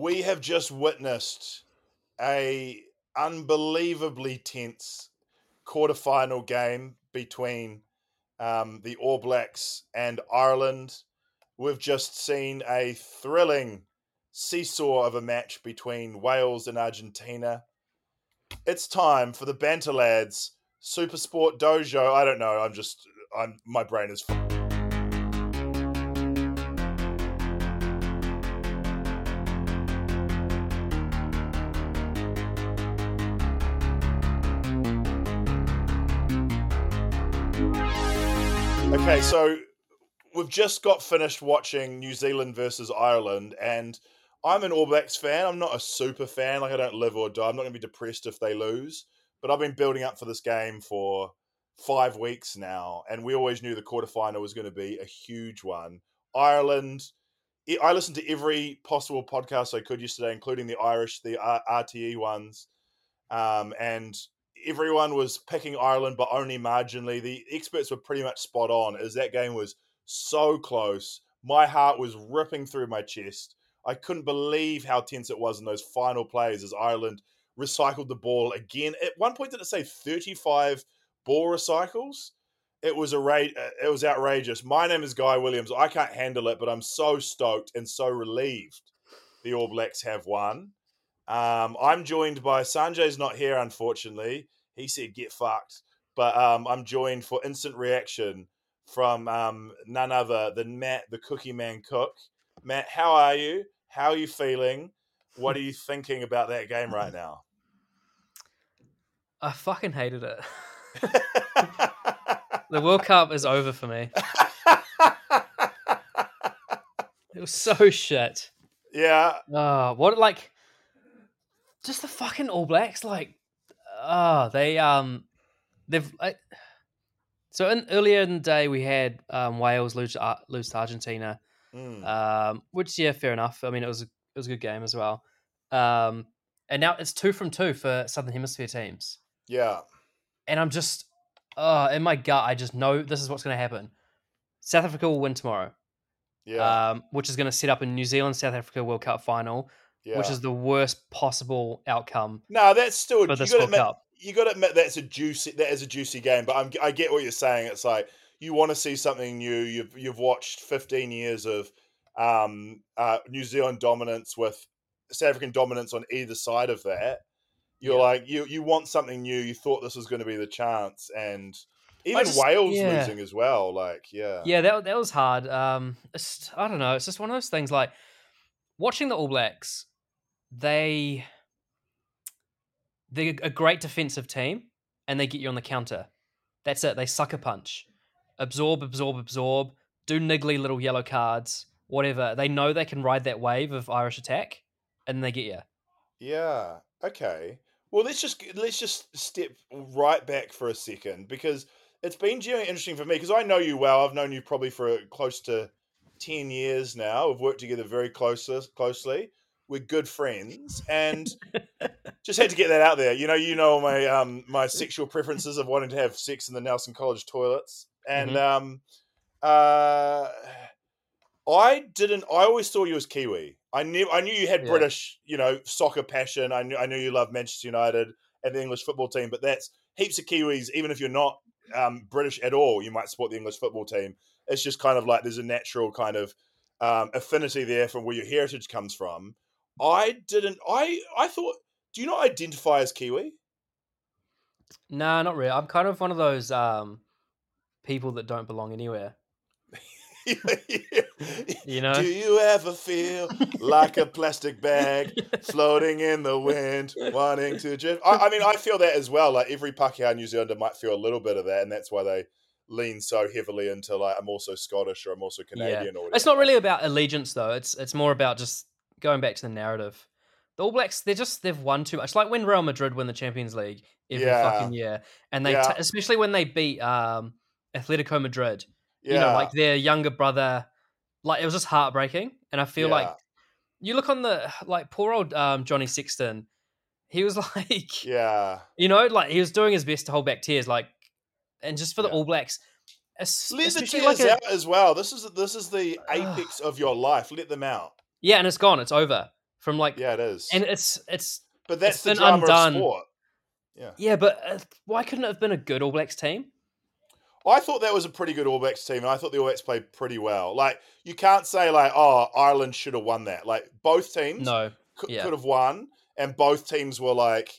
We have just witnessed a unbelievably tense quarterfinal game between the All Blacks and Ireland. We've just seen a thrilling seesaw of a match between Wales and Argentina. It's time for the Banter Lads Supersport Dojo. I don't know. My brain is. Okay, so we've just got finished watching New Zealand versus Ireland, and I'm an All Blacks fan. I'm not a super fan. Like, I don't live or die. I'm not going to be depressed if they lose. But I've been building up for this game for 5 weeks now, and we always knew the quarterfinal was going to be a huge one. Ireland, I listened to every possible podcast I could yesterday, including the Irish, the RTE ones, and everyone was picking Ireland, but only marginally. The experts were pretty much spot on, as that game was so close. My heart was ripping through my chest. I couldn't believe how tense it was in those final plays as Ireland recycled the ball again. At one point, did it say 35 ball recycles? It was outrageous. My name is Guy Williams. I can't handle it, but I'm so stoked and so relieved the All Blacks have won. I'm joined by Sanjay's not here, unfortunately. He said, get fucked. But I'm joined for instant reaction from none other than Matt, the Cookie Man Cook. Matt, how are you? How are you feeling? What are you thinking about that game right now? I fucking hated it. The World Cup is over for me. It was so shit. Yeah. Just the fucking All Blacks, earlier in the day we had Wales lose to Argentina, which fair enough. I mean, it was a good game as well, and now it's 2 from 2 for Southern Hemisphere teams. Yeah, and I'm just in my gut, I just know this is what's going to happen. South Africa will win tomorrow, which is going to set up a New Zealand South Africa World Cup final. Yeah. Which is the worst possible outcome. No, that's still for this World Cup. You got to admit that is a juicy game. But I get what you're saying. It's like you want to see something new. You've watched 15 years of New Zealand dominance with South African dominance on either side of that. You want something new. You thought this was going to be the chance, and even Wales losing as well. That was hard. I don't know. It's just one of those things like. Watching the All Blacks, they're a great defensive team, and they get you on the counter. That's it. They sucker punch. Absorb, do niggly little yellow cards, whatever. They know they can ride that wave of Irish attack, and they get you. Yeah, okay. Well, let's just step right back for a second, because it's been genuinely interesting for me, because I know you well. I've known you probably for close to 10 years now. We've worked together very closely. We're good friends, and just had to get that out there. You know my my sexual preferences of wanting to have sex in the Nelson College toilets, and I always saw you as Kiwi. I knew you had British, soccer passion. I knew you loved Manchester United and the English football team, but that's heaps of Kiwis, even if you're not British at all, you might support the English football team. It's just kind of like there's a natural kind of affinity there from where your heritage comes from. I thought, do you not identify as Kiwi? Nah, not really. I'm kind of one of those people that don't belong anywhere. Do you ever feel like a plastic bag floating in the wind, wanting to drift? I feel that as well. Like every Pākehā New Zealander might feel a little bit of that, and that's why they lean so heavily into like I'm also Scottish or I'm also Canadian. Yeah. Or it's not really about allegiance though. It's more about just going back to the narrative. The All Blacks, they've won too much. Like when Real Madrid win the Champions League every fucking year, and they especially when they beat Atletico Madrid. Yeah. You know, like their younger brother. Like it was just heartbreaking, and I feel like you look on the like poor old Johnny Sexton. He was like, like he was doing his best to hold back tears, like. And just for the All Blacks, let the tears out as well. This is the apex of your life. Let them out. Yeah, and it's gone. It's over. from like yeah, it is, and it's but that's it's the drama undone. Of sport. Yeah, yeah, but why couldn't it have been a good All Blacks team? I thought that was a pretty good All Blacks team, and I thought the All Blacks played pretty well. Like, you can't say, like, oh, Ireland should have won that. Like, both teams could have won, and both teams were like...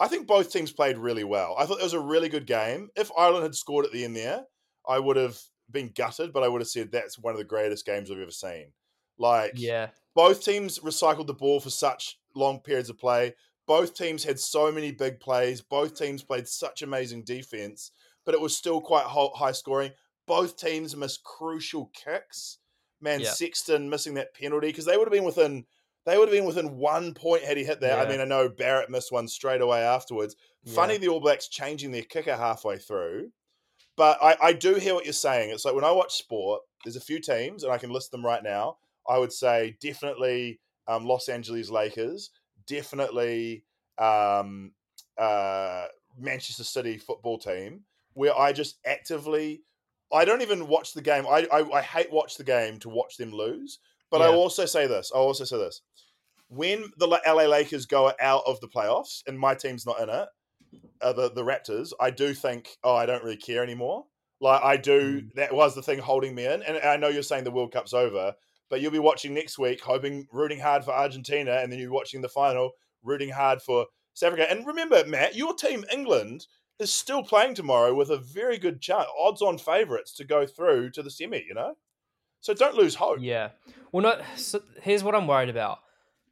I think both teams played really well. I thought it was a really good game. If Ireland had scored at the end there, I would have been gutted, but I would have said that's one of the greatest games I've ever seen. Like, yeah, both teams recycled the ball for such long periods of play. Both teams had so many big plays. Both teams played such amazing defense, but it was still quite high scoring. Both teams missed crucial kicks. Man, yeah. Sexton missing that penalty, because they would have been within 1 point had he hit that. Yeah. I mean, I know Barrett missed one straight away afterwards. Yeah. Funny the All Blacks changing their kicker halfway through. But I do hear what you're saying. It's like when I watch sport, there's a few teams, and I can list them right now. I would say definitely Los Angeles Lakers, definitely Manchester City football team, where I just actively, I don't even watch the game. I hate watch the game to watch them lose. But yeah. I'll also say this. When the LA Lakers go out of the playoffs and my team's not in it, the Raptors, I do think, oh, I don't really care anymore. Like I do, that was the thing holding me in. And I know you're saying the World Cup's over, but you'll be watching next week, rooting hard for Argentina. And then you're watching the final, rooting hard for South Africa. And remember, Matt, your team, England, is still playing tomorrow with a very good chance, odds-on favourites to go through to the semi, you know? So don't lose hope. Yeah. Well, no, so here's what I'm worried about.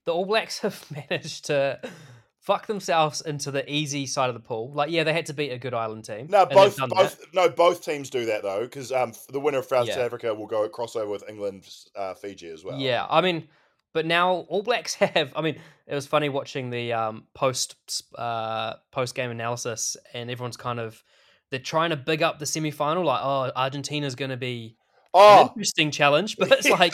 The All Blacks have managed to fuck themselves into the easy side of the pool. Like, yeah, they had to beat a good Ireland team. No, both teams do that, though, because the winner of France South Africa will go crossover with England, Fiji as well. Yeah, I mean, but now All Blacks have... I mean, it was funny watching the post-game analysis, and everyone's kind of... They're trying to big up the semi-final, like, oh, Argentina's going to be... An interesting challenge, but it's like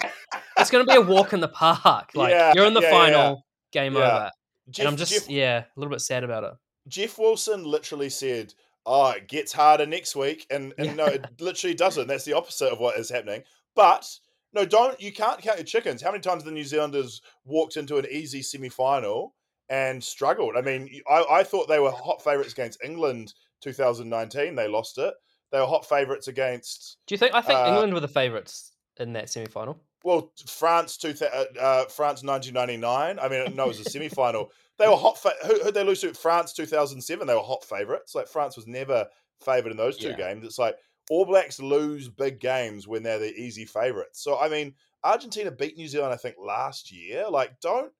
it's going to be a walk in the park. Like you're in the final, game over. And I'm just a little bit sad about it. Jeff Wilson literally said, "Oh, it gets harder next week," and no, it literally doesn't. That's the opposite of what is happening. But no, you can't count your chickens. How many times have the New Zealanders walked into an easy semi-final and struggled? I mean, I thought they were hot favourites against England 2019. They lost it. They were hot favourites against... I think England were the favourites in that semi-final. Well, France 1999. I mean, no, it was a semi-final. They were hot... Who'd they lose to? France 2007. They were hot favourites. Like, France was never favoured in those two games. It's like, All Blacks lose big games when they're the easy favourites. So, I mean, Argentina beat New Zealand, I think, last year. Like, don't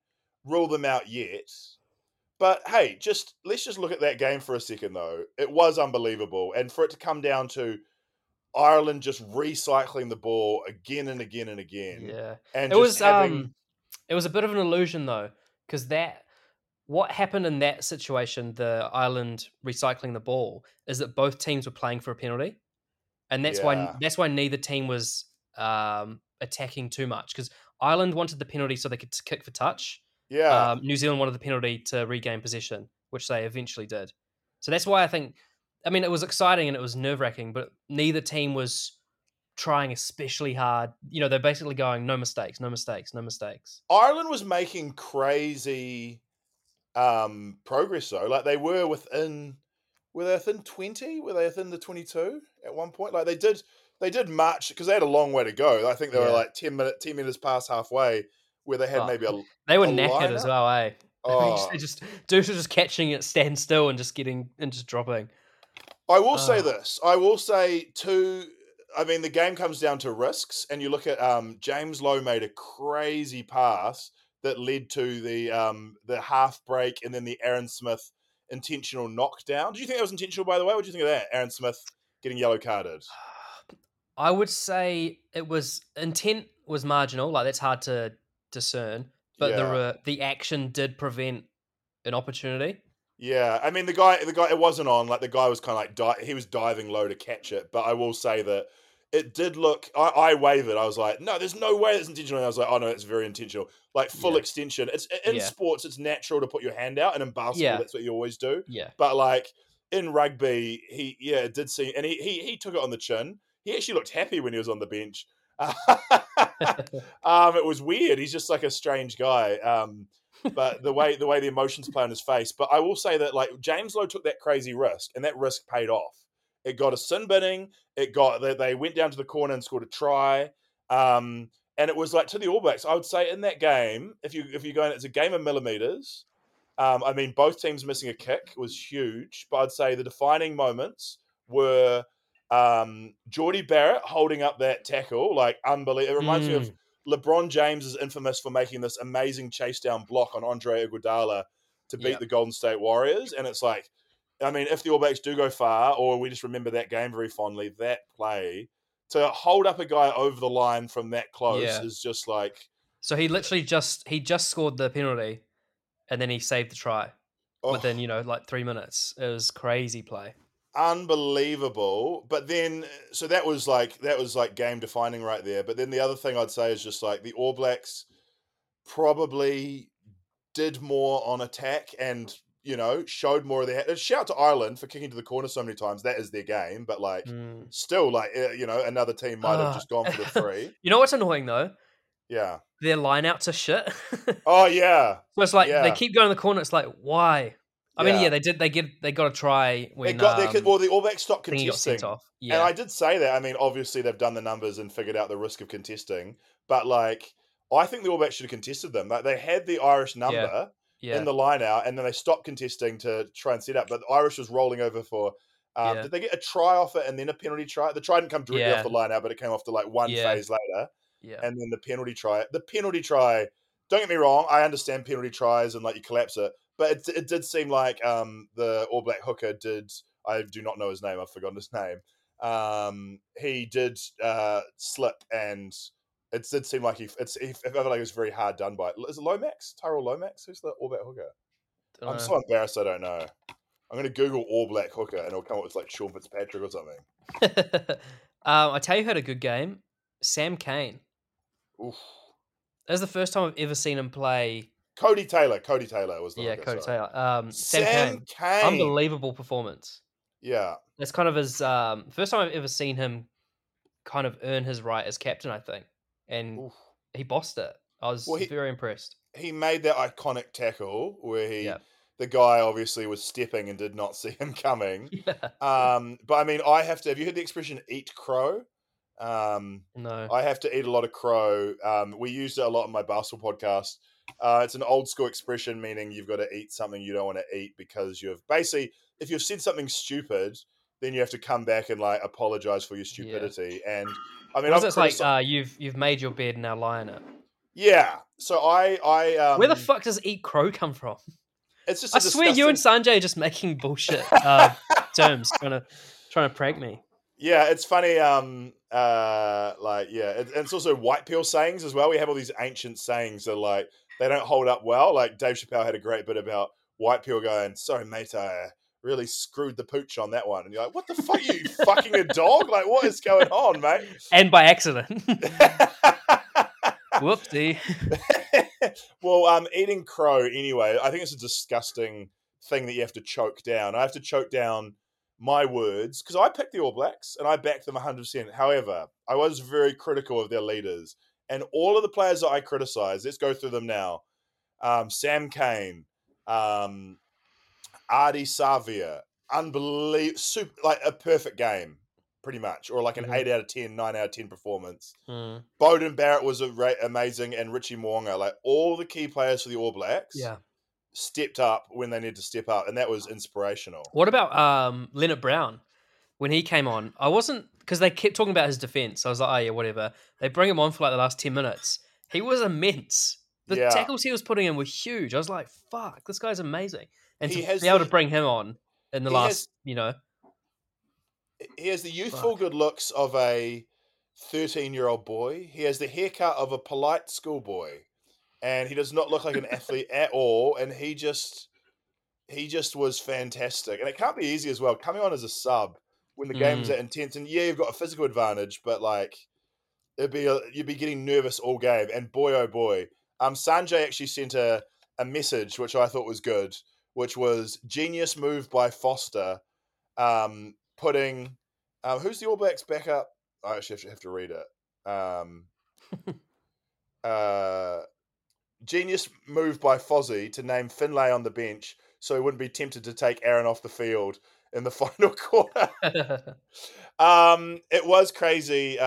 rule them out yet. But, hey, let's just look at that game for a second, though. It was unbelievable. And for it to come down to Ireland just recycling the ball again and again and again. Yeah. And it was a bit of an illusion, though, because what happened in that situation, the Ireland recycling the ball, is that both teams were playing for a penalty. And that's why neither team was attacking too much, because Ireland wanted the penalty so they could kick for touch. Yeah, New Zealand wanted the penalty to regain possession, which they eventually did. So that's why I think, I mean, it was exciting and it was nerve-wracking, but neither team was trying especially hard. You know, they're basically going, no mistakes, no mistakes, no mistakes. Ireland was making crazy progress, though. Like, they were within 20? Were they within the 22 at one point? Like, they did march, because they had a long way to go. I think they were like 10 minutes past halfway. Where they had they were knackered as well, eh? Oh. Dudes were just catching it, stand still, and just getting and just dropping. I will say this. I will say two. I mean, the game comes down to risks, and you look at James Lowe made a crazy pass that led to the half break, and then the Aaron Smith intentional knockdown. Did you think that was intentional? By the way, what do you think of that? Aaron Smith getting yellow carded. I would say it was intent was marginal. Like, that's hard to discern, but the action did prevent an opportunity. Yeah, I mean the guy it wasn't on. Like, the guy was kind of like he was diving low to catch it. But I will say that it did look. I wavered. I was like, no, there's no way that's intentional. And I was like, oh no, it's very intentional. Like, full extension. It's in sports, it's natural to put your hand out, and in basketball, that's what you always do. Yeah. But like in rugby, it did seem, and he took it on the chin. He actually looked happy when he was on the bench. It was weird. He's just like a strange guy. but the way the emotions play on his face. But I will say that, like, James Lowe took that crazy risk, and that risk paid off. It got a sin binning. It got they went down to the corner and scored a try. And it was like to the All Blacks. I would say in that game, if you go in, it's a game of millimeters. I mean, both teams missing a kick was huge, but I'd say the defining moments were Jordie Barrett holding up that tackle, like unbelievable. It reminds me of LeBron James is infamous for making this amazing chase down block on Andre Iguodala to beat the Golden State Warriors. And it's like, I mean, if the All Blacks do go far, or we just remember that game very fondly, that play to hold up a guy over the line from that close is just like. So he literally just scored the penalty. And then he saved the try within, like 3 minutes. It was crazy play. Unbelievable. But then, so that was like game defining right there. But then the other thing I'd say is just like the All Blacks probably did more on attack and, showed more of their head. Shout out to Ireland for kicking to the corner so many times. That is their game. But like still like, another team might have just gone for the three. You know what's annoying though? Yeah. Their line outs are shit. Oh yeah. So it's like they keep going in the corner. It's like, why? I mean, they did. They got a try when the All Blacks stopped contesting. Yeah. And I did say that. I mean, obviously they've done the numbers and figured out the risk of contesting. But like, I think the All Blacks should have contested them. Like they had the Irish number in the line out, and then they stopped contesting to try and set up. But the Irish was rolling over for. Did they get a try off it and then a penalty try? The try didn't come directly off the line out, but it came off to like one phase later. Yeah. And then the penalty try. The penalty try, don't get me wrong, I understand penalty tries and like you collapse it. But it did seem like the All Black hooker I do not know his name, I've forgotten his name. He did slip and it did seem like he was very hard done by. Is it Lomax? Tyrell Lomax? Who's the All Black hooker? I'm so embarrassed I don't know. I'm going to Google All Black hooker and it'll come up with like Sean Fitzpatrick or something. I tell you who had a good game. Sam Cane. Oof. That was the first time I've ever seen him play. Cody Taylor was the Taylor. Sam Cane. Unbelievable performance. Yeah. That's kind of his first time I've ever seen him kind of earn his right as captain, I think. And he bossed it. I was very impressed. He made that iconic tackle where the guy obviously was stepping and did not see him coming. Yeah. But I mean, have you heard the expression eat crow? No, I have to eat a lot of crow. We used it a lot in my basketball podcast. It's an old school expression, meaning you've got to eat something you don't want to eat because if you've said something stupid, then you have to come back and like apologize for your stupidity. Yeah. And I mean, it's like you've made your bed now lie in it. Yeah. So I where the fuck does eat crow come from? It's just I swear you and Sanjay are just making bullshit terms, trying to prank me. Yeah, it's funny. It's also white pill sayings as well. We have all these ancient sayings that like they don't hold up well. Like Dave Chappelle had a great bit about white pill going, "Sorry, mate, I really screwed the pooch on that one." And you're like, "What the fuck, are you fucking a dog? Like, what is going on, mate?" And by accident. Whoopsie. Well, eating crow anyway. I think it's a disgusting thing that you have to choke down. I have to choke down my words, because I picked the All Blacks and I backed them 100%. However, I was very critical of their leaders. And all of the players that I criticised, let's go through them now. Sam Cane, Ardie Savea, unbelievable, like a perfect game, pretty much, or like an 8 out of 10, 9 out of 10 performance. Mm. Bowden Barrett was amazing, and Richie Mo'unga, like all the key players for the All Blacks. Yeah. Stepped up when they need to step up, and that was inspirational. What about Leonard Brown when he came on? I wasn't, because they kept talking about his defense. I was like, oh yeah, whatever. They bring him on for like the last 10 minutes. He was immense. The tackles he was putting in were huge. I was like, fuck, this guy's amazing. And to be able to bring him on in the last. He has the youthful good looks of a 13-year-old boy. He has the haircut of a polite schoolboy. And he does not look like an athlete at all. And he just was fantastic. And it can't be easy as well, coming on as a sub when the game's that intense. And yeah, you've got a physical advantage, but like you'd be getting nervous all game. And boy, oh boy. Sanjay actually sent a message, which I thought was good, which was genius move by Foster, putting who's the All Blacks backup? I actually have to read it. Genius move by Fozzie to name Finlay on the bench so he wouldn't be tempted to take Aaron off the field in the final quarter. It was crazy.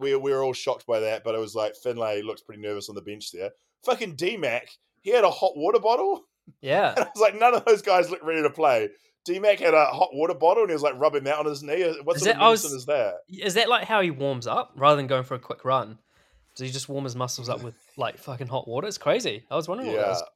We were all shocked by that, but it was like Finlay looked pretty nervous on the bench there. Fucking D-Mac, he had a hot water bottle. Yeah. And I was like, none of those guys look ready to play. D-Mac had a hot water bottle and he was like rubbing that on his knee. What sort of medicine is that? Is that like how he warms up rather than going for a quick run? Does he just warm his muscles up with like fucking hot water? It's crazy. I was wondering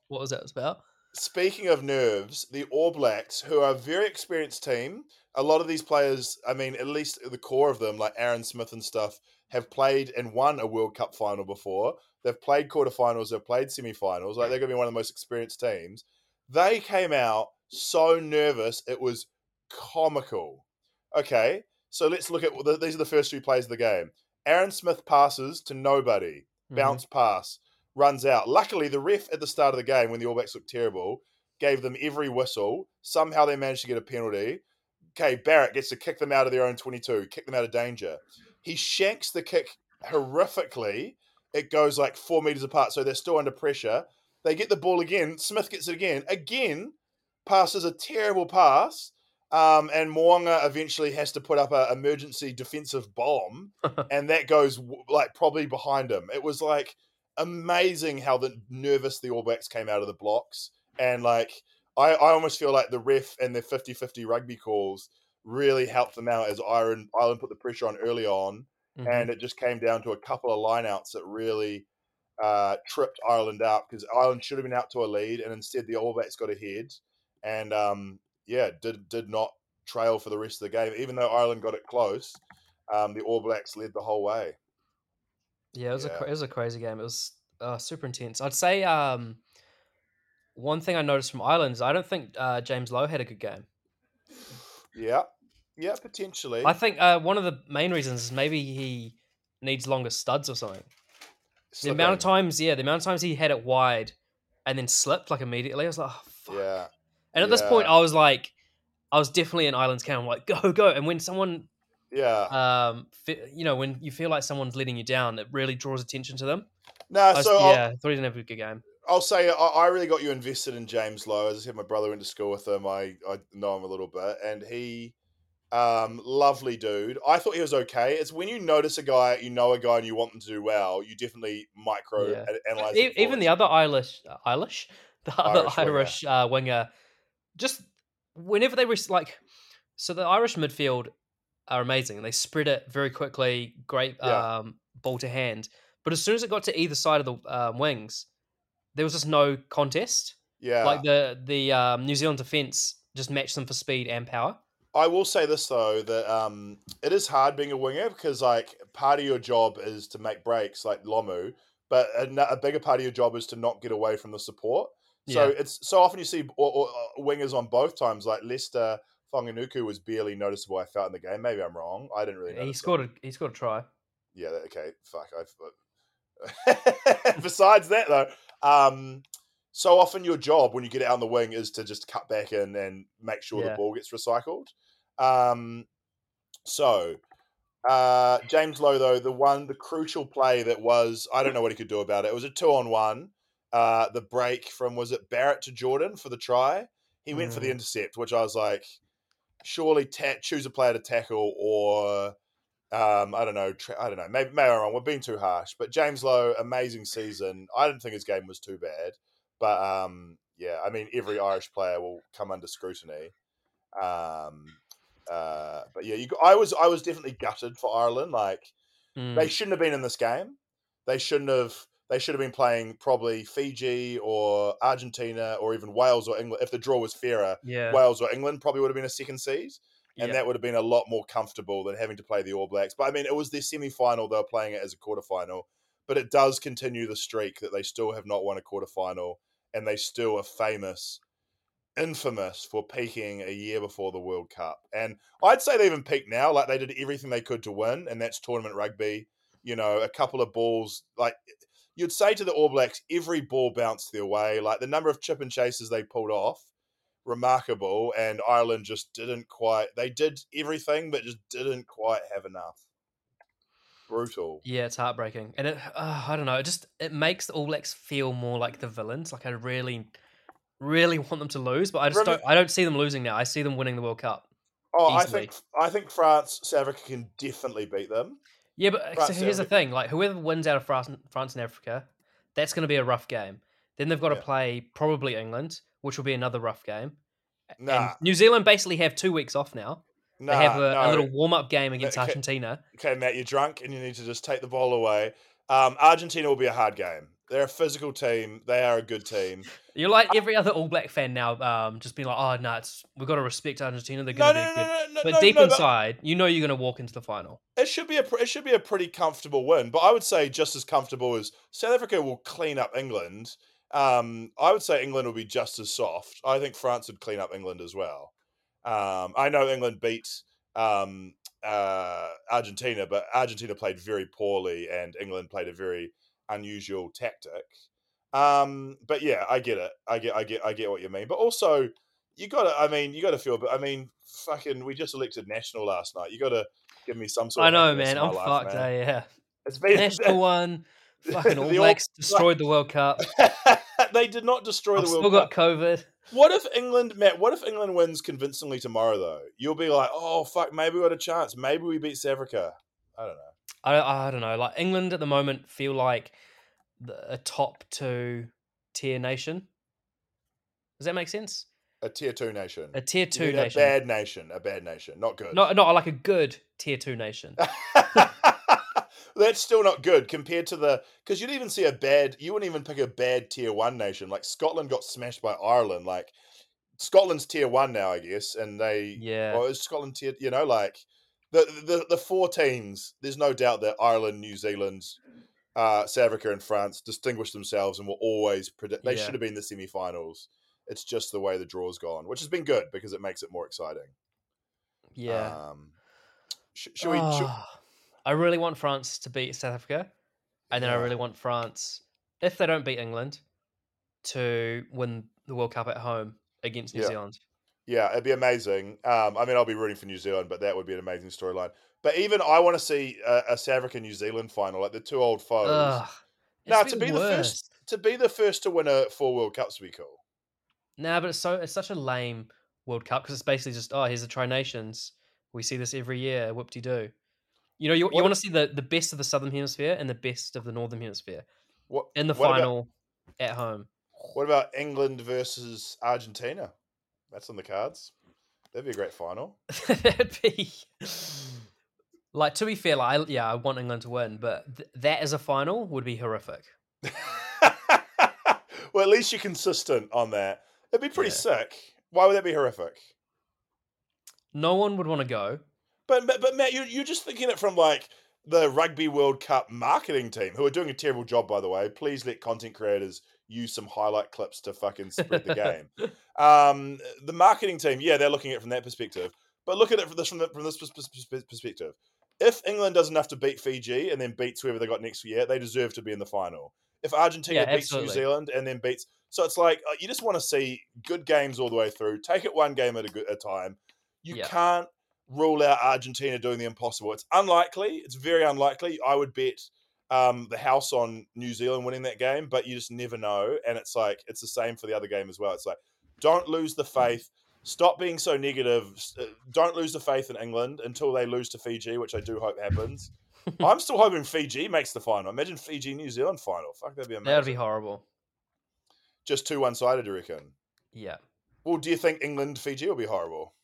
what that was about. Speaking of nerves, the All Blacks, who are a very experienced team, a lot of these players, I mean, at least the core of them, like Aaron Smith and stuff, have played and won a World Cup final before. They've played quarterfinals, they've played semifinals. Like, they're going to be one of the most experienced teams. They came out so nervous, it was comical. Okay, so let's look at these are the first three plays of the game. Aaron Smith passes to nobody, bounce pass, runs out. Luckily, the ref at the start of the game, when the All Blacks looked terrible, gave them every whistle. Somehow they managed to get a penalty. Okay, Barrett gets to kick them out of their own 22, kick them out of danger. He shanks the kick horrifically. It goes like 4 meters apart, so they're still under pressure. They get the ball again. Smith gets it again. Again, passes a terrible pass. And Mo'unga eventually has to put up an emergency defensive bomb, and that goes like probably behind him. It was like amazing how nervous the All Blacks came out of the blocks, and like I almost feel like the ref and their 50-50 rugby calls really helped them out as Ireland put the pressure on early on, and it just came down to a couple of lineouts that really tripped Ireland out because Ireland should have been out to a lead, and instead the All Blacks got ahead, and yeah, did not trail for the rest of the game. Even though Ireland got it close, the All Blacks led the whole way. Yeah, it was a crazy game. It was super intense. I'd say one thing I noticed from Ireland is I don't think James Lowe had a good game. Yeah, potentially. I think one of the main reasons is maybe he needs longer studs or something. Slipping. The amount of times he had it wide and then slipped like immediately, I was like, oh, fuck. Yeah. And at this point, I was like, I was definitely in Ireland's camp. I'm like, go, go. And when someone, when you feel like someone's letting you down, it really draws attention to them. I thought he didn't have a good game. I'll say I really got you invested in James Lowe. As I said, my brother went to school with him. I know him a little bit. And he, lovely dude. I thought he was okay. It's when you notice a guy and you want them to do well, you definitely micro-analyze it. Even the other Irish winger, just whenever they so the Irish midfield are amazing. They spread it very quickly, great ball to hand. But as soon as it got to either side of the wings, there was just no contest. Yeah, like the New Zealand defense just matched them for speed and power. I will say this though, that it is hard being a winger because like part of your job is to make breaks, like Lomu, but a bigger part of your job is to not get away from the support. So it's so often you see wingers on both times. Like Leicester, Whanganuku was barely noticeable, I felt, in the game. Maybe I'm wrong. I didn't really know. He scored a try. Yeah, okay, fuck. Besides that, though, so often your job when you get out on the wing is to just cut back in and make sure the ball gets recycled. James Lowe, though, the crucial play that was, I don't know what he could do about it. It was a 2-on-1. The break from, was it Barrett to Jordan for the try? He went for the intercept, which I was like, surely choose a player to tackle or, I don't know. Maybe I'm wrong. We're being too harsh. But James Lowe, amazing season. I didn't think his game was too bad. But, I mean, every Irish player will come under scrutiny. I was definitely gutted for Ireland. Like, they shouldn't have been in this game. They should have been playing probably Fiji or Argentina or even Wales or England. If the draw was fairer, Wales or England probably would have been a second seed. And that would have been a lot more comfortable than having to play the All Blacks. But, I mean, it was their semi-final. They were playing it as a quarterfinal. But it does continue the streak that they still have not won a quarterfinal. And they still are infamous for peaking a year before the World Cup. And I'd say they even peaked now. Like, they did everything they could to win. And that's tournament rugby. You know, a couple of balls, like... You'd say to the All Blacks, every ball bounced their way. Like, the number of chip and chases they pulled off, remarkable. And Ireland just didn't quite... They did everything, but just didn't quite have enough. brutal. Yeah, it's heartbreaking. And it, I don't know, it makes the All Blacks feel more like the villains. Like I really, really want them to lose, but I just don't. I don't see them losing now. I see them winning the World Cup. Oh, easily. I think France, South Africa can definitely beat them. Yeah, but France, so here's the thing: like whoever wins out of France and Africa, that's going to be a rough game. Then they've got to play probably England, which will be another rough game. Nah. And New Zealand basically have 2 weeks off now. They have a little warm-up game against Argentina. Okay, Matt, you're drunk and you need to just take the ball away. Argentina will be a hard game. They're a physical team. They are a good team. You're like every other All Black fan now, just being like, oh, no, we've got to respect Argentina. They're going to be good. But deep inside, you know you're going to walk into the final. It should be a pretty comfortable win, but I would say just as comfortable as South Africa will clean up England. I would say England will be just as soft. I think France would clean up England as well. I know England beat Argentina, but Argentina played very poorly and England played a very unusual tactic. But yeah, I get it. I get what you mean. But also you gotta feel, but I mean, fucking, we just elected national last night. You gotta give me some sort of, I know, man, I'm life, fucked, man. Yeah. It's been national one. Fucking All Blacks destroyed the World Cup. They did not destroy the World Cup. Still got COVID. What if England wins convincingly tomorrow, though? You'll be like, oh, fuck, maybe we got a chance. Maybe we beat South Africa. I don't know. I don't know. Like, England at the moment feel like a top two tier nation. Does that make sense? A tier two nation. A tier two nation. A bad nation. Not good. Not like a good tier two nation. That's still not good compared to because you'd even see you wouldn't even pick a bad tier one nation. Like Scotland got smashed by Ireland. Like Scotland's tier one now, I guess. And it's Scotland tier, you know, like the four teams, there's no doubt that Ireland, New Zealand, South Africa and France distinguished themselves and were always they should have been the semi-finals. It's just the way the draw's gone, which has been good because it makes it more exciting. Yeah. I really want France to beat South Africa, and then I really want France, if they don't beat England, to win the World Cup at home against New Zealand. Yeah, it'd be amazing. I mean, I'll be rooting for New Zealand, but that would be an amazing storyline. But even I want to see a South Africa-New Zealand final, like the two old foes. To be the first to win 4 World Cups would be cool. Nah, but it's such a lame World Cup because it's basically just, oh, here's the Tri-Nations. We see this every year. Whoop-de-doo. You know, you want to see the best of the Southern Hemisphere and the best of the Northern Hemisphere in the final at home. What about England versus Argentina? That's on the cards. That'd be a great final. That'd be... Like, to be fair, I want England to win, but that as a final would be horrific. Well, at least you're consistent on that. It'd be pretty sick. Why would that be horrific? No one would want to go. But Matt, you're just thinking it from like the Rugby World Cup marketing team, who are doing a terrible job, by the way. Please let content creators use some highlight clips to fucking spread the game. The marketing team, they're looking at it from that perspective. But look at it from this perspective. If England does enough to beat Fiji and then beats whoever they got next year, they deserve to be in the final. If Argentina beats New Zealand and then beats... So it's like, you just want to see good games all the way through. Take it one game at a time. You can't rule out Argentina doing the impossible. It's unlikely. It's very unlikely. I would bet the house on New Zealand winning that game, but you just never know. And it's like, it's the same for the other game as well. It's like, don't lose the faith. Stop being so negative. Don't lose the faith in England until they lose to Fiji, which I do hope happens. I'm still hoping Fiji makes the final. Imagine Fiji, New Zealand final. Fuck, that'd be amazing. That'd be horrible. Just too one-sided, you reckon? Yeah. Well, do you think England, Fiji will be horrible?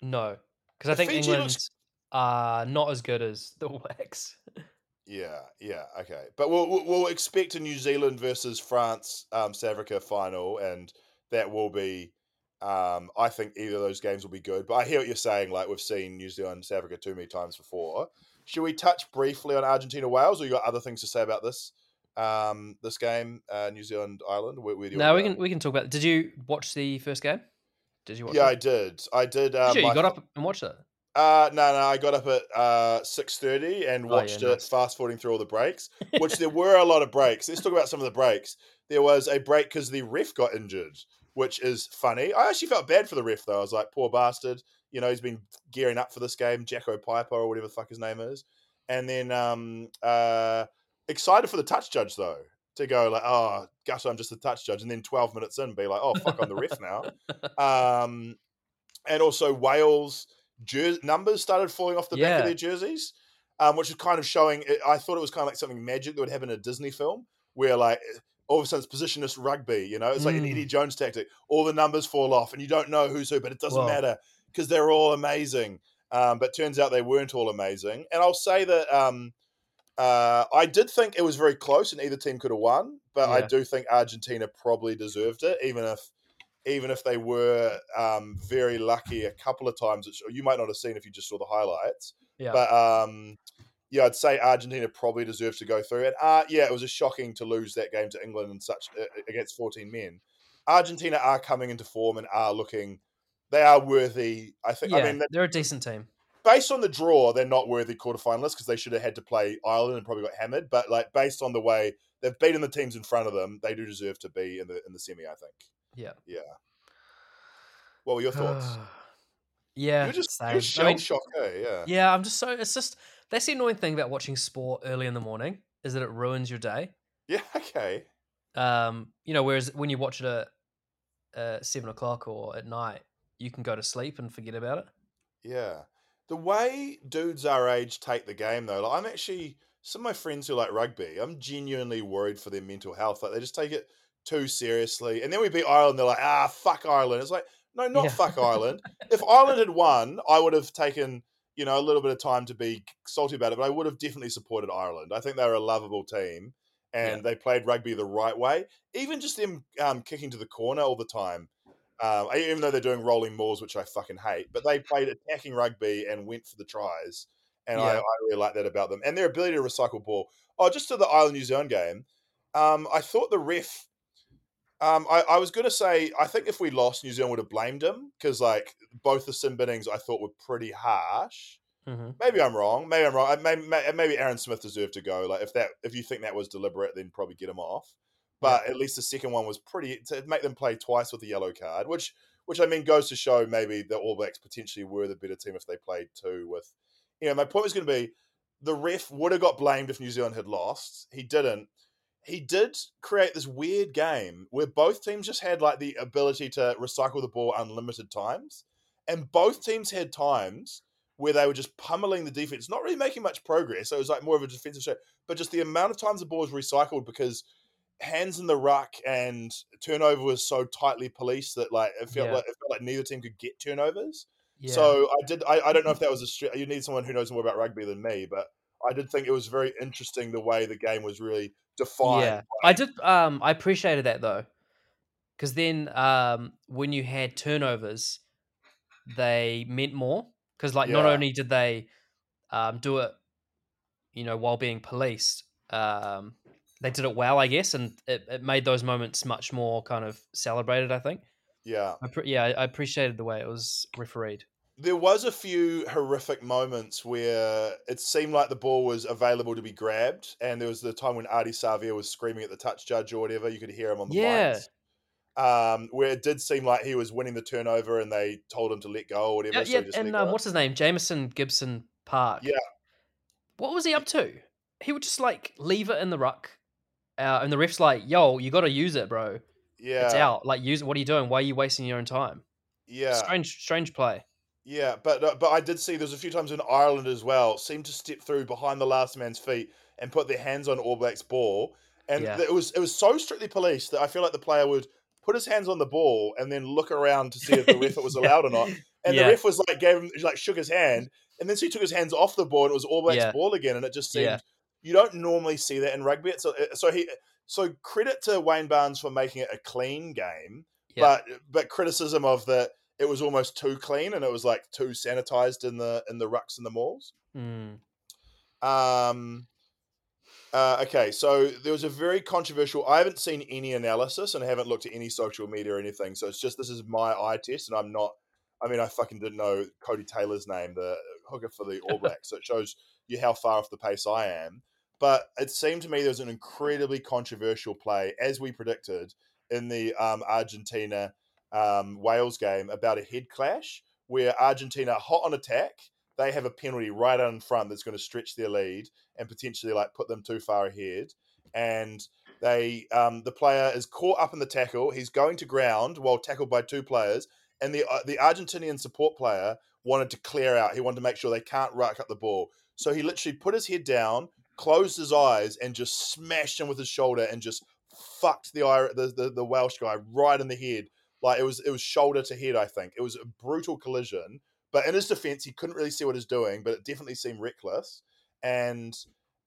No. Because I think Fiji England are not as good as the All Blacks. Yeah, okay. But we'll expect a New Zealand versus France, South Africa final, and that will be, I think either of those games will be good. But I hear what you're saying, like we've seen New Zealand, South Africa too many times before. Should we touch briefly on Argentina, Wales, or you got other things to say about this this game, New Zealand, Ireland? We can talk about it. Did you watch the first game? Did you watch it? I did. You got up and watched it? No. I got up at 6:30 and watched it, fast-forwarding through all the breaks, which there were a lot of breaks. Let's talk about some of the breaks. There was a break because the ref got injured, which is funny. I actually felt bad for the ref, though. I was like, poor bastard. You know, he's been gearing up for this game, Jacko Piper or whatever the fuck his name is. And then excited for the touch judge, though, to go like, oh, gosh, I'm just a touch judge. And then 12 minutes in, be like, oh, fuck, I'm the ref now. And also Wales numbers started falling off the back of their jerseys, which is kind of showing – I thought it was kind of like something magic that would happen in a Disney film where, like, all of a sudden it's positionless rugby, you know? It's like an Eddie Jones tactic. All the numbers fall off and you don't know who's who, but it doesn't matter because they're all amazing. But turns out they weren't all amazing. And I'll say that I did think it was very close and either team could have won, but I do think Argentina probably deserved it, even if they were very lucky a couple of times. You might not have seen if you just saw the highlights. Yeah. But, yeah, I'd say Argentina probably deserves to go through. And, it was a shocking to lose that game to England and such against 14 men. Argentina are coming into form and are looking... They are worthy, I think. Yeah, I mean, they're a decent team. Based on the draw, they're not worthy quarterfinalists because they should have had to play Ireland and probably got hammered. But like based on the way they've beaten the teams in front of them, they do deserve to be in the semi, I think. Yeah. Yeah. What were your thoughts? Yeah. You're shell-shocked, hey? Yeah. Yeah, I'm just so... It's just... That's the annoying thing about watching sport early in the morning is that it ruins your day. Yeah, okay. You know, whereas when you watch it at 7 o'clock or at night, you can go to sleep and forget about it. Yeah. The way dudes our age take the game, though, like some of my friends who like rugby, I'm genuinely worried for their mental health. Like, they just take it too seriously. And then we beat Ireland, they're like, fuck Ireland. It's like, no, not fuck Ireland. If Ireland had won, I would have taken, you know, a little bit of time to be salty about it, but I would have definitely supported Ireland. I think they were a lovable team and they played rugby the right way. Even just them kicking to the corner all the time. Even though they're doing rolling mauls, which I fucking hate, but they played attacking rugby and went for the tries. And I really like that about them. And their ability to recycle ball. Oh, just to the Ireland New Zealand game, I thought the ref, I was going to say, I think if we lost, New Zealand would have blamed him because like both the sin binnings I thought were pretty harsh. Mm-hmm. Maybe I'm wrong. Maybe Aaron Smith deserved to go. Like if you think that was deliberate, then probably get him off. But at least the second one was pretty to make them play twice with a yellow card, which I mean goes to show maybe the All Blacks potentially were the better team if they played two with, you know, my point was going to be the ref would have got blamed if New Zealand had lost. He didn't. He did create this weird game where both teams just had like the ability to recycle the ball unlimited times. And both teams had times where they were just pummeling the defense, not really making much progress. So it was like more of a defensive show, but just the amount of times the ball was recycled because hands in the ruck and turnover was so tightly policed that like it felt like neither team could get turnovers. Yeah. So I don't know if that was you need someone who knows more about rugby than me, but I did think it was very interesting the way the game was really defined. Yeah, I did. I appreciated that though, because then when you had turnovers, they meant more because like not only did they do it, you know, while being policed. They did it well, I guess, and it made those moments much more kind of celebrated, I think. Yeah. I appreciated the way it was refereed. There was a few horrific moments where it seemed like the ball was available to be grabbed, and there was the time when Ardie Savea was screaming at the touch judge or whatever. You could hear him on the mics. Where it did seem like he was winning the turnover and they told him to let go or whatever. Yeah, so yeah. And what's his name? Jamison Gibson Park. Yeah. What was he up to? He would just, like, leave it in the ruck. And the ref's like, yo, you got to use it, bro. Yeah. It's out. Like, use it. What are you doing? Why are you wasting your own time? Yeah. Strange play. Yeah, but I did see there's a few times in Ireland as well, seemed to step through behind the last man's feet and put their hands on All Black's ball. And it was so strictly policed that I feel like the player would put his hands on the ball and then look around to see if the ref it was allowed or not. And the ref was like, shook his hand. And then so he took his hands off the ball and it was All Black's ball again. And it just seemed... Yeah. You don't normally see that in rugby. So credit to Wayne Barnes for making it a clean game, but criticism of that it was almost too clean and it was like too sanitized in the rucks and the mauls. Mm. Okay, so there was a very controversial. I haven't seen any analysis and I haven't looked at any social media or anything. So it's just this is my eye test, and I'm not. I mean, I fucking didn't know Cody Taylor's name, the hooker for the All Blacks. So it shows you how far off the pace I am. But it seemed to me there was an incredibly controversial play, as we predicted, in the Argentina-Wales game about a head clash where Argentina hot on attack. they have a penalty right out in front that's going to stretch their lead and potentially like put them too far ahead. And they, the player is caught up in the tackle. He's going to ground while tackled by two players. And the Argentinian support player wanted to clear out. He wanted to make sure they can't ruck up the ball. So he literally put his head down, closed his eyes, and just smashed him with his shoulder and just fucked the Welsh guy right in the head. Like it was shoulder to head, I think. It was a brutal collision. But in his defense, he couldn't really see what he was doing, but it definitely seemed reckless. And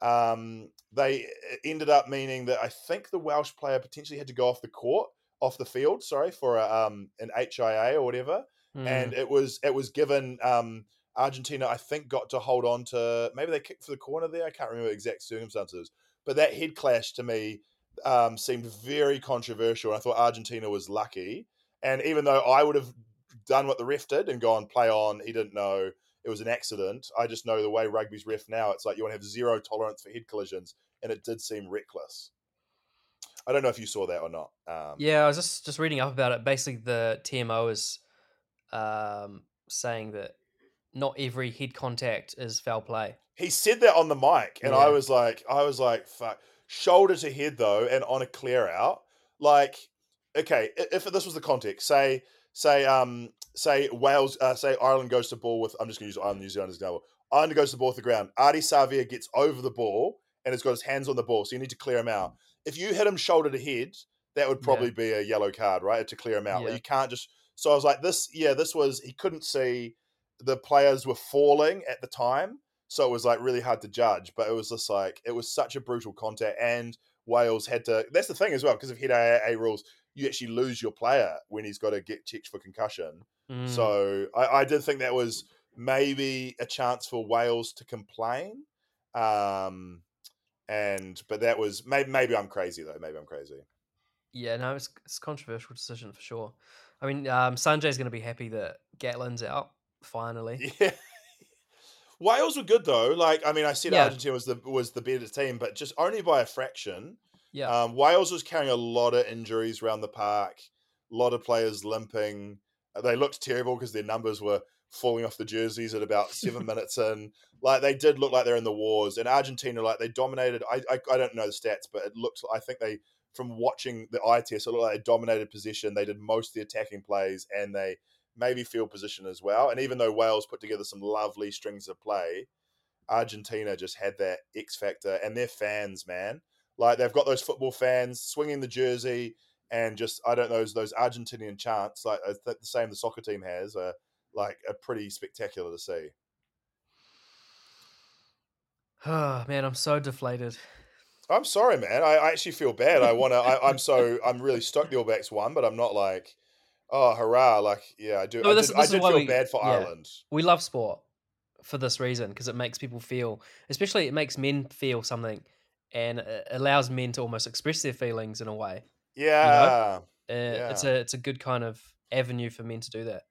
they ended up meaning that I think the Welsh player potentially had to go off the field, for an HIA or whatever. Mm. And it was given Argentina, I think, got to hold on to, maybe they kicked for the corner there. I can't remember exact circumstances. But that head clash to me seemed very controversial. I thought Argentina was lucky. And even though I would have done what the ref did and gone play on, he didn't know it was an accident. I just know the way rugby's ref now, it's like you want to have zero tolerance for head collisions. And it did seem reckless. I don't know if you saw that or not. Yeah, I was just reading up about it. Basically, the TMO is saying that not every head contact is foul play. He said that on the mic, and yeah. I was like, fuck. Shoulder to head though, and on a clear out, like, okay, if this was the context, say Wales, say Ireland goes to ball with, I'm just going to use Ireland, New Zealand as an example. Ireland goes to ball with the ground. Ardie Savea gets over the ball and has got his hands on the ball, so you need to clear him out. If you hit him shoulder to head, that would probably be a yellow card, right? To clear him out. Yeah. Like you can't just. So I was like, this was, he couldn't see, the players were falling at the time. So it was like really hard to judge, but it was just like, it was such a brutal contact. And Wales had to, that's the thing as well, because of head AAA rules, you actually lose your player when he's got to get checked for concussion. Mm. So I did think that was maybe a chance for Wales to complain. But that was, maybe I'm crazy though. Maybe I'm crazy. Yeah, no, it's a controversial decision for sure. I mean, Sanjay's going to be happy that Gatlin's out finally. Yeah. Wales were good though. Like, I mean, I said Argentina was the better team, but just only by a fraction. Yeah. Wales was carrying a lot of injuries around the park, a lot of players limping. They looked terrible because their numbers were falling off the jerseys at about 7 minutes in. Like, they did look like they're in the wars. And Argentina, like, they dominated. I don't know the stats, but it looks, I think they, from watching the eye test, it looked like they dominated possession. They did most of the attacking plays, and they maybe field position as well. And even though Wales put together some lovely strings of play, Argentina just had that X factor. And their fans, man, like, they've got those football fans swinging the jersey and just, I don't know, those Argentinian chants, like the same the soccer team has, like, are pretty spectacular to see. Oh, man, I'm so deflated. I'm sorry, man. I actually feel bad. I'm really stoked the All Blacks won, but I'm not like, oh, hurrah. Like, yeah, I do. No, I did feel bad for Ireland. We love sport for this reason, because it makes people feel, especially it makes men feel something, and it allows men to almost express their feelings in a way. Yeah. You know? It's a good kind of avenue for men to do that.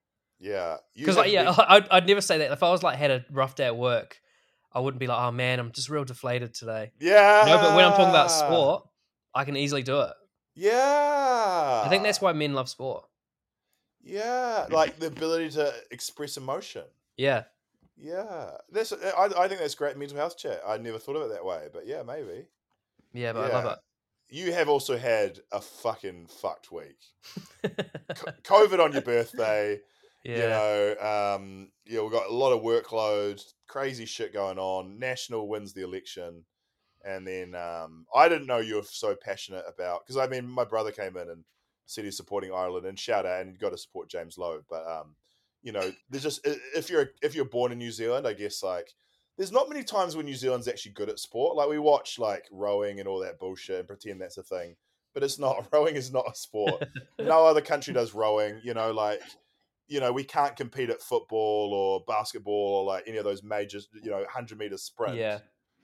Yeah. Because, like, I'd never say that. If I was like, had a rough day at work, I wouldn't be like, oh man, I'm just real deflated today. Yeah. No, but when I'm talking about sport, I can easily do it. Yeah. I think that's why men love sport. Yeah. Like the ability to express emotion. Yeah. Yeah. I think that's great mental health chat. I never thought of it that way, but yeah, maybe. Yeah, but yeah. I love it. You have also had a fucking fucked week. COVID on your birthday. Yeah. You know, we've got a lot of workload, crazy shit going on. National wins the election. And then I didn't know you were so passionate about, because I mean, my brother came in and said he's supporting Ireland, and shout out, and you've got to support James Lowe. But, you know, there's just, if you're born in New Zealand, I guess, like, there's not many times when New Zealand's actually good at sport. Like, we watch like rowing and all that bullshit and pretend that's a thing, but it's not. Rowing is not a sport. No other country does rowing, you know, like, you know, we can't compete at football or basketball or like any of those major, you know, 100-meter sprints. Yeah.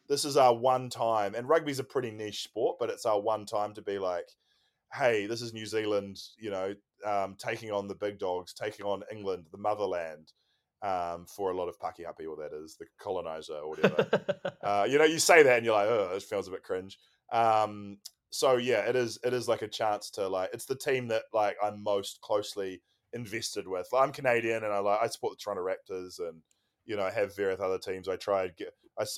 This is our one time, and rugby's a pretty niche sport, but it's our one time to be like, hey, this is New Zealand, you know, taking on the big dogs, taking on England, the motherland, for a lot of Pākehā people, that is, the colonizer or whatever. You know, you say that and you're like, oh, this feels a bit cringe. So yeah, it is like a chance to like, it's the team that like I'm most closely invested with. Like, I'm Canadian, and I support the Toronto Raptors, and you know, I have various other teams. I tried,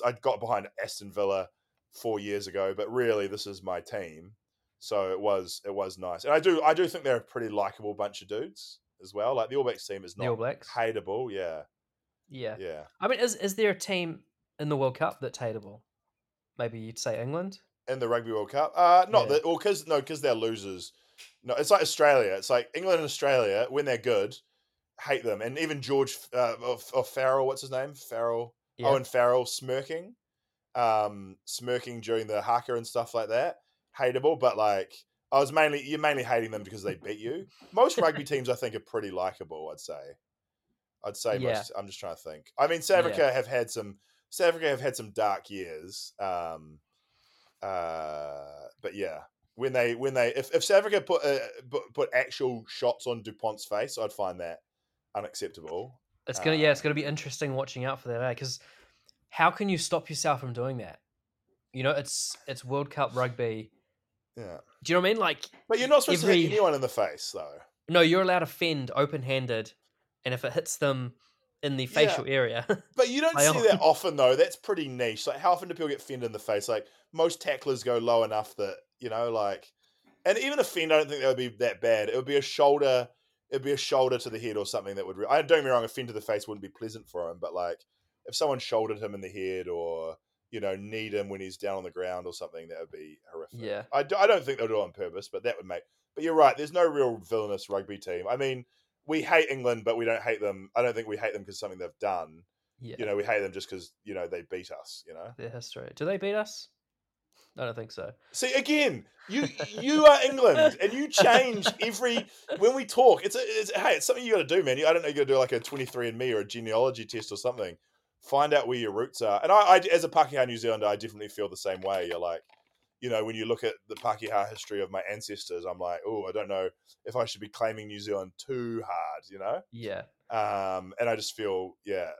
I got behind Aston Villa 4 years ago, but really this is my team. So it was nice. And I do think they're a pretty likable bunch of dudes as well. Like the All Blacks team is not hateable. Yeah. I mean, is there a team in the World Cup that's hateable? Maybe you'd say England? In the Rugby World Cup? Because they're losers. No, it's like Australia. It's like England and Australia, when they're good, hate them. And even George Farrell, what's his name? Farrell. Yeah. Owen Farrell smirking during the haka and stuff like that. Hateable, but like you're mainly hating them because they beat you. Most rugby teams, I think, are pretty likable, I'd say. Most, I'm just trying to think. I mean, South Africa have had some dark years. But yeah, if South Africa put actual shots on DuPont's face, I'd find that unacceptable. It's gonna be interesting watching out for that, because how can you stop yourself from doing that? You know, it's World Cup rugby. Yeah. Do you know what I mean? Like, but you're not supposed to hit anyone in the face, though. No, you're allowed to fend open-handed, and if it hits them in the facial area. But you don't see that often, though. That's pretty niche. Like, how often do people get fended in the face? Like, most tacklers go low enough that, you know, like, and even a fend, I don't think that would be that bad. It would be a shoulder. It'd be a shoulder to the head or something that would. Don't get me wrong. A fend to the face wouldn't be pleasant for him, but like, if someone shouldered him in the head or, you know, kneed him when he's down on the ground or something, that would be horrific. Yeah, I don't think they'll do it on purpose, but that would make. But you're right. There's no real villainous rugby team. I mean, we hate England, but we don't hate them. I don't think we hate them because something they've done. Yeah. You know, we hate them just because, you know, they beat us, you know. Their history. Do they beat us? I don't think so. See, again, you are England, and you change when we talk. It's something you got to do, man. I don't know, you got to do like a 23andMe or a genealogy test or something. Find out where your roots are. And I as a Pākehā New Zealander, I definitely feel the same way. You're like, you know, when you look at the Pākehā history of my ancestors, I'm like, oh, I don't know if I should be claiming New Zealand too hard, you know? Yeah. And I just feel, I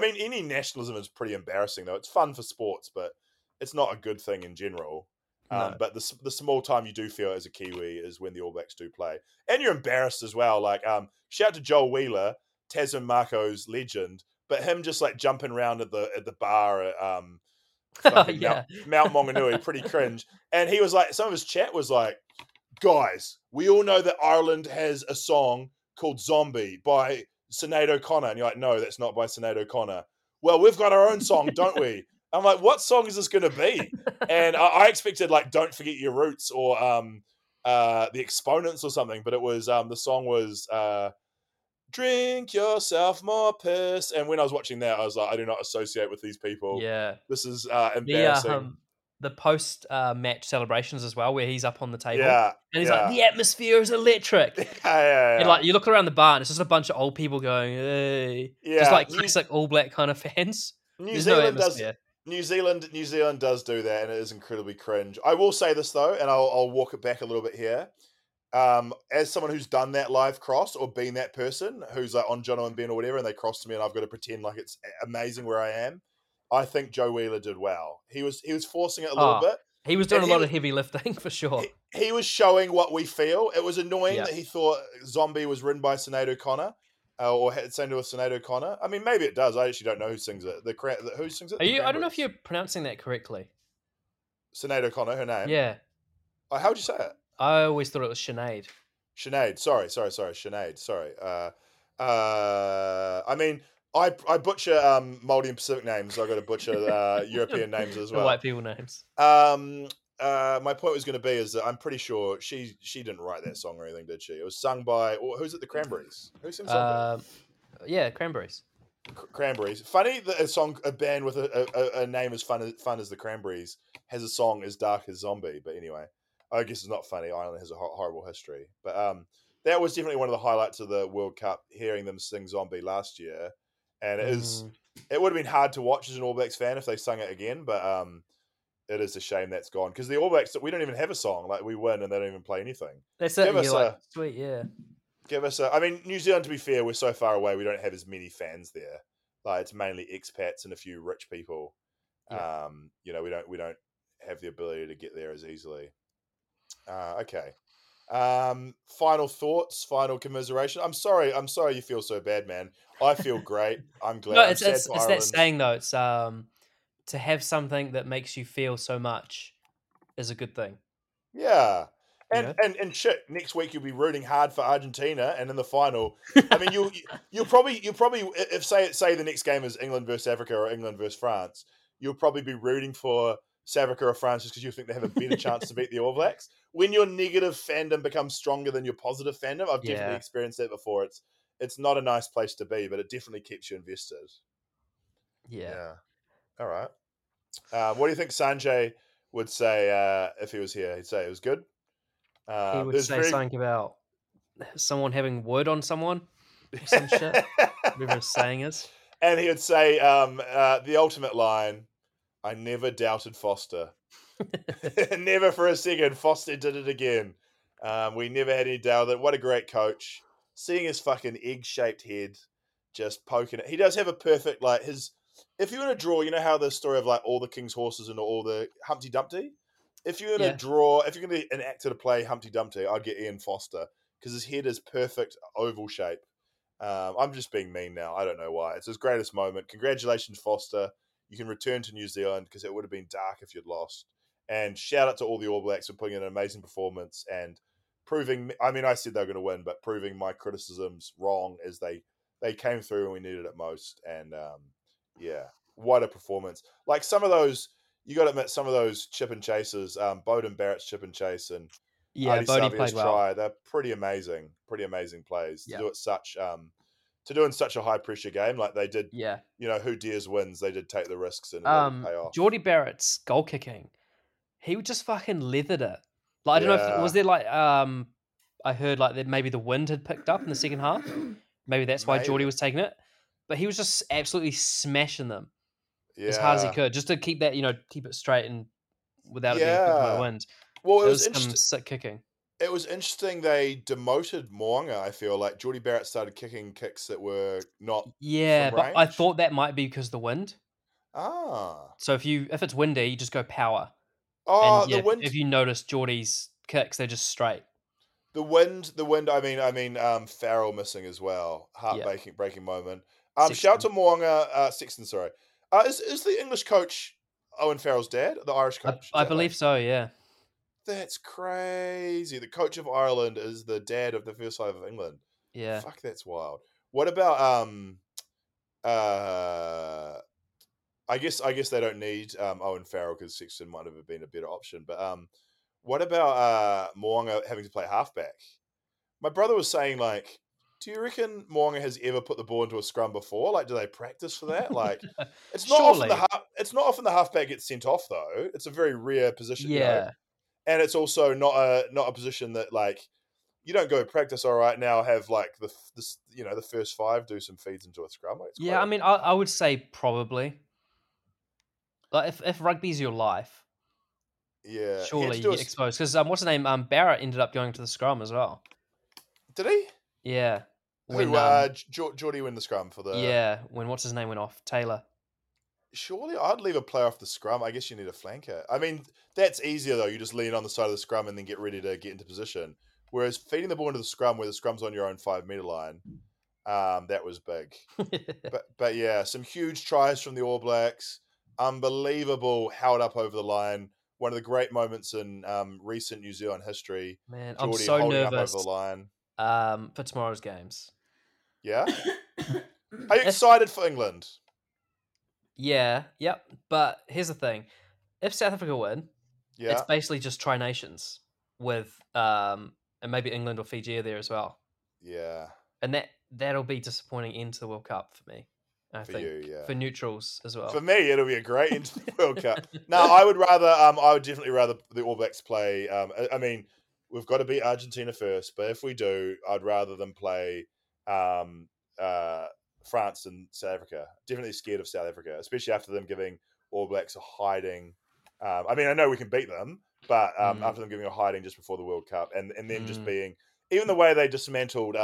mean, any nationalism is pretty embarrassing, though. It's fun for sports, but it's not a good thing in general. No. But the small time you do feel as a Kiwi is when the All Blacks do play. And you're embarrassed as well. Like, shout out to Joel Wheeler, Tasman Marco's legend, but him just like jumping around at the bar at Mount Maunganui, pretty cringe. And he was like, some of his chat was like, guys, we all know that Ireland has a song called Zombie by Sinéad O'Connor. And you're like, no, that's not by Sinéad O'Connor. Well, we've got our own song, don't we? I'm like, what song is this going to be? And I expected like, Don't Forget Your Roots or The Exponents or something. But it was, the song was... drink yourself more piss. And when I was watching that, I was like, I do not associate with these people. Yeah. This is embarrassing. The post-match celebrations as well, where he's up on the table. Yeah. And he's like, the atmosphere is electric. And like, you look around the bar and it's just a bunch of old people going, hey. Yeah. Just like classic All Black kind of fans. New Zealand does do that, and it is incredibly cringe. I will say this, though, and I'll walk it back a little bit here. As someone who's done that live cross or been that person who's like on Jono and Ben or whatever, and they cross to me and I've got to pretend like it's amazing where I am, I think Joe Wheeler did well. He was forcing it a little bit. He was doing a lot of heavy lifting for sure. He was showing what we feel. It was annoying that he thought Zombie was written by Sinéad O'Connor or had sang with Sinéad O'Connor. I mean, maybe it does. I actually don't know who sings it. Who sings it? I don't know if you're pronouncing that correctly. Sinéad O'Connor, her name? Yeah. Oh, how would you say it? I always thought it was Sinead. Sinead, sorry. I mean, I butcher Māori and Pacific names, so I've got to butcher European names as well. The white people names. My point was going to be is that I'm pretty sure she didn't write that song or anything, did she? It was sung by, who's it, the Cranberries? Who sings that? Yeah, Cranberries. Cranberries. Funny that a band with a name as fun as the Cranberries has a song as dark as Zombie, but anyway. I guess it's not funny. Ireland has a horrible history. But that was definitely one of the highlights of the World Cup, hearing them sing Zombie last year. And it would have been hard to watch as an All Blacks fan if they sung it again, but it is a shame that's gone. Because the All Blacks, we don't even have a song. Like, we win and they don't even play anything. That's it. You're like, sweet, yeah. Give us I mean, New Zealand, to be fair, we're so far away, we don't have as many fans there. Like, it's mainly expats and a few rich people. Yeah. You know, we don't have the ability to get there as easily. Okay. Final thoughts, final commiseration. I'm sorry you feel so bad, man. I feel great. I'm glad. No, it's that saying though. It's to have something that makes you feel so much is a good thing. Yeah. And shit, next week you'll be rooting hard for Argentina, and in the final, I mean, you'll probably if say the next game is England versus Africa or England versus France, you'll probably be rooting for South Africa or France just because you think they have a better chance to beat the All Blacks. When your negative fandom becomes stronger than your positive fandom, I've definitely experienced that before. It's not a nice place to be, but it definitely keeps you invested. Yeah. All right. What do you think Sanjay would say if he was here? He'd say it was good. He would say something about someone having word on someone or some shit, whatever his saying is. And he would say the ultimate line, I never doubted Foster. Never for a second. Foster did it again. We never had any doubt that. What a great coach. Seeing his fucking egg-shaped head just poking it. He does have a perfect, like, his... If you want to draw, you know how the story of, like, all the king's horses and all the Humpty Dumpty? If you're going to draw, if you're going to be an actor to play Humpty Dumpty, I'd get Ian Foster because his head is perfect oval shape. I'm just being mean now. I don't know why. It's his greatest moment. Congratulations, Foster. You can return to New Zealand because it would have been dark if you'd lost. And shout out to all the All Blacks for putting in an amazing performance and proving, I mean, I said they were going to win, but proving my criticisms wrong as they came through when we needed it most. And what a performance. Like some of those, you got to admit, some of those chip and chases, Jordie Barrett's chip and chase and Ardie Savea's try, they're pretty amazing plays to do at such, to do in such a high pressure game like they did. Yeah, you know who dares wins. They did take the risks and pay off. Jordie Barrett's goal kicking, he just fucking leathered it. Like I don't know if was there like I heard like that maybe the wind had picked up in the second half. Maybe that's why Jordie was taking it, but he was just absolutely smashing them. Yeah. As hard as he could, just to keep that, you know, keep it straight and without it being picked by the wind. Well, it was interesting. Sick kicking. It was interesting. They demoted Mo'unga. I feel like Jordie Barrett started kicking kicks that were not. Yeah, but I thought that might be because of the wind. Ah. So if it's windy, you just go power. Oh, and the wind. If you notice Geordie's kicks, they're just straight. The wind. I mean, Farrell missing as well. Heartbreaking moment. Shout out to Mo'unga, Sexton. Sorry. Is the English coach Owen Farrell's dad, the Irish coach? I believe so, yeah. That's crazy. The coach of Ireland is the dad of the first five of England. Yeah. Fuck, that's wild. What about I guess they don't need Owen Farrell because Sexton might have been a better option. But what about Mo'unga having to play halfback? My brother was saying like, do you reckon Mo'unga has ever put the ball into a scrum before? Like, do they practice for that? Like, it's not often the halfback gets sent off though. It's a very rare position. Yeah, you know? And it's also not a position that like you don't go practice. All right, now have like the first five do some feeds into a scrum. Like, I mean, I would say probably. Like, if rugby's your life, surely you get exposed. Because what's the name? Barrett ended up going to the scrum as well. Did he? Yeah. When Jordie win the scrum for the... Yeah, when what's his name went off? Taylor. Surely I'd leave a player off the scrum. I guess you need a flanker. I mean, that's easier though. You just lean on the side of the scrum and then get ready to get into position. Whereas feeding the ball into the scrum where the scrum's on your own 5 meter line, that was big. But yeah, some huge tries from the All Blacks. Unbelievable, held up over the line. One of the great moments in recent New Zealand history. Man, Jordie, I'm so nervous. Up over the line. For tomorrow's games. Yeah? Are you excited for England? Yeah, yep. But here's the thing. If South Africa win, it's basically just tri-nations with, and maybe England or Fiji are there as well. Yeah. And that'll be disappointing end to the World Cup for me. I think, for neutrals as well. For me, it'll be a great end to the World Cup. No, I would definitely rather the All Blacks play, we've got to beat Argentina first, but if we do, I'd rather them play France and South Africa. Definitely scared of South Africa, especially after them giving All Blacks a hiding. I mean, I know we can beat them, but after them giving a hiding just before the World Cup and them just being... Even the way they dismantled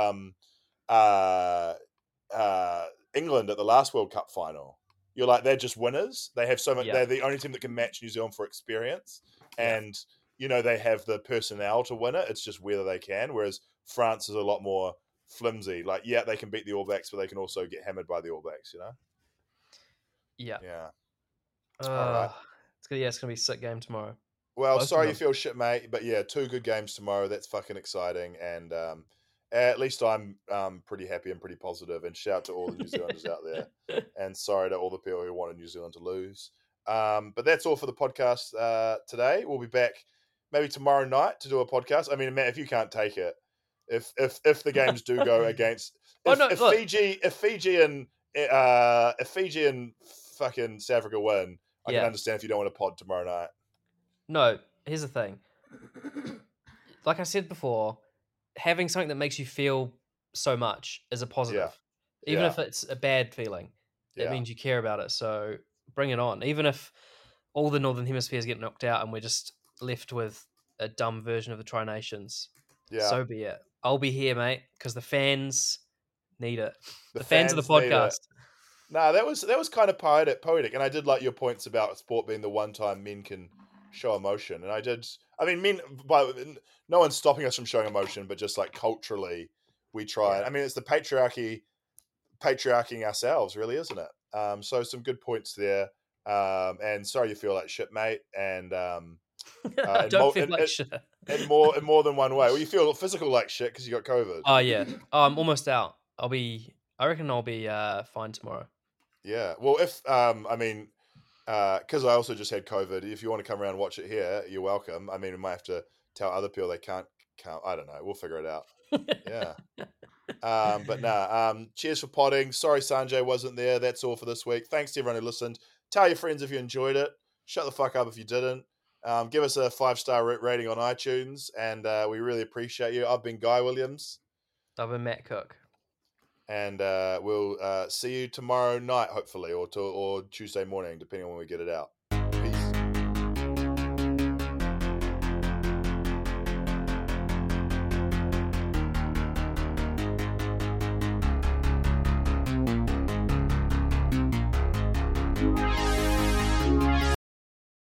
England at the last World Cup final, you're like, they're just winners. They have so much... Yeah. They're the only team that can match New Zealand for experience. And... you know, they have the personnel to win it. It's just whether they can. Whereas France is a lot more flimsy. Like, yeah, they can beat the All Blacks, but they can also get hammered by the All Blacks, you know? Yeah. Yeah. Right. It's going to be a sick game tomorrow. Well, both sorry you feel shit, mate. But yeah, two good games tomorrow. That's fucking exciting. And at least I'm pretty happy and pretty positive. And shout out to all the New Zealanders out there. And sorry to all the people who wanted New Zealand to lose. But that's all for the podcast today. We'll be back maybe tomorrow night to do a podcast. I mean, Matt, if you can't take it, if the games do go against, if Fiji and fucking South Africa win, I can understand if you don't want to pod tomorrow night. No, here's the thing. Like I said before, having something that makes you feel so much is a positive, even if it's a bad feeling. It means you care about it. So bring it on. Even if all the Northern Hemispheres get knocked out and we're just left with a dumb version of the Tri Nations, so be it. I'll be here, mate, because the fans need it. The fans of the podcast. No, that was kind of poetic, and I did like your points about sport being the one time men can show emotion, and no one's stopping us from showing emotion, but just like culturally, we try. I mean, it's the patriarchying ourselves, really, isn't it? So some good points there. And sorry you feel like shit, mate. And I don't feel like shit. in more than one way. Well, you feel physical like shit because you got COVID. Oh yeah. Oh, I'm almost out. I reckon I'll be fine tomorrow. Yeah. Well, because I also just had COVID. If you want to come around and watch it here, you're welcome. I mean, we might have to tell other people they can't come. I don't know. We'll figure it out. Yeah. Cheers for potting. Sorry Sanjay wasn't there. That's all for this week. Thanks to everyone who listened. Tell your friends if you enjoyed it. Shut the fuck up if you didn't. Give us a 5-star rating on iTunes, and we really appreciate you. I've been Guy Williams. I've been Matt Cook. And we'll see you tomorrow night, hopefully, or Tuesday morning, depending on when we get it out.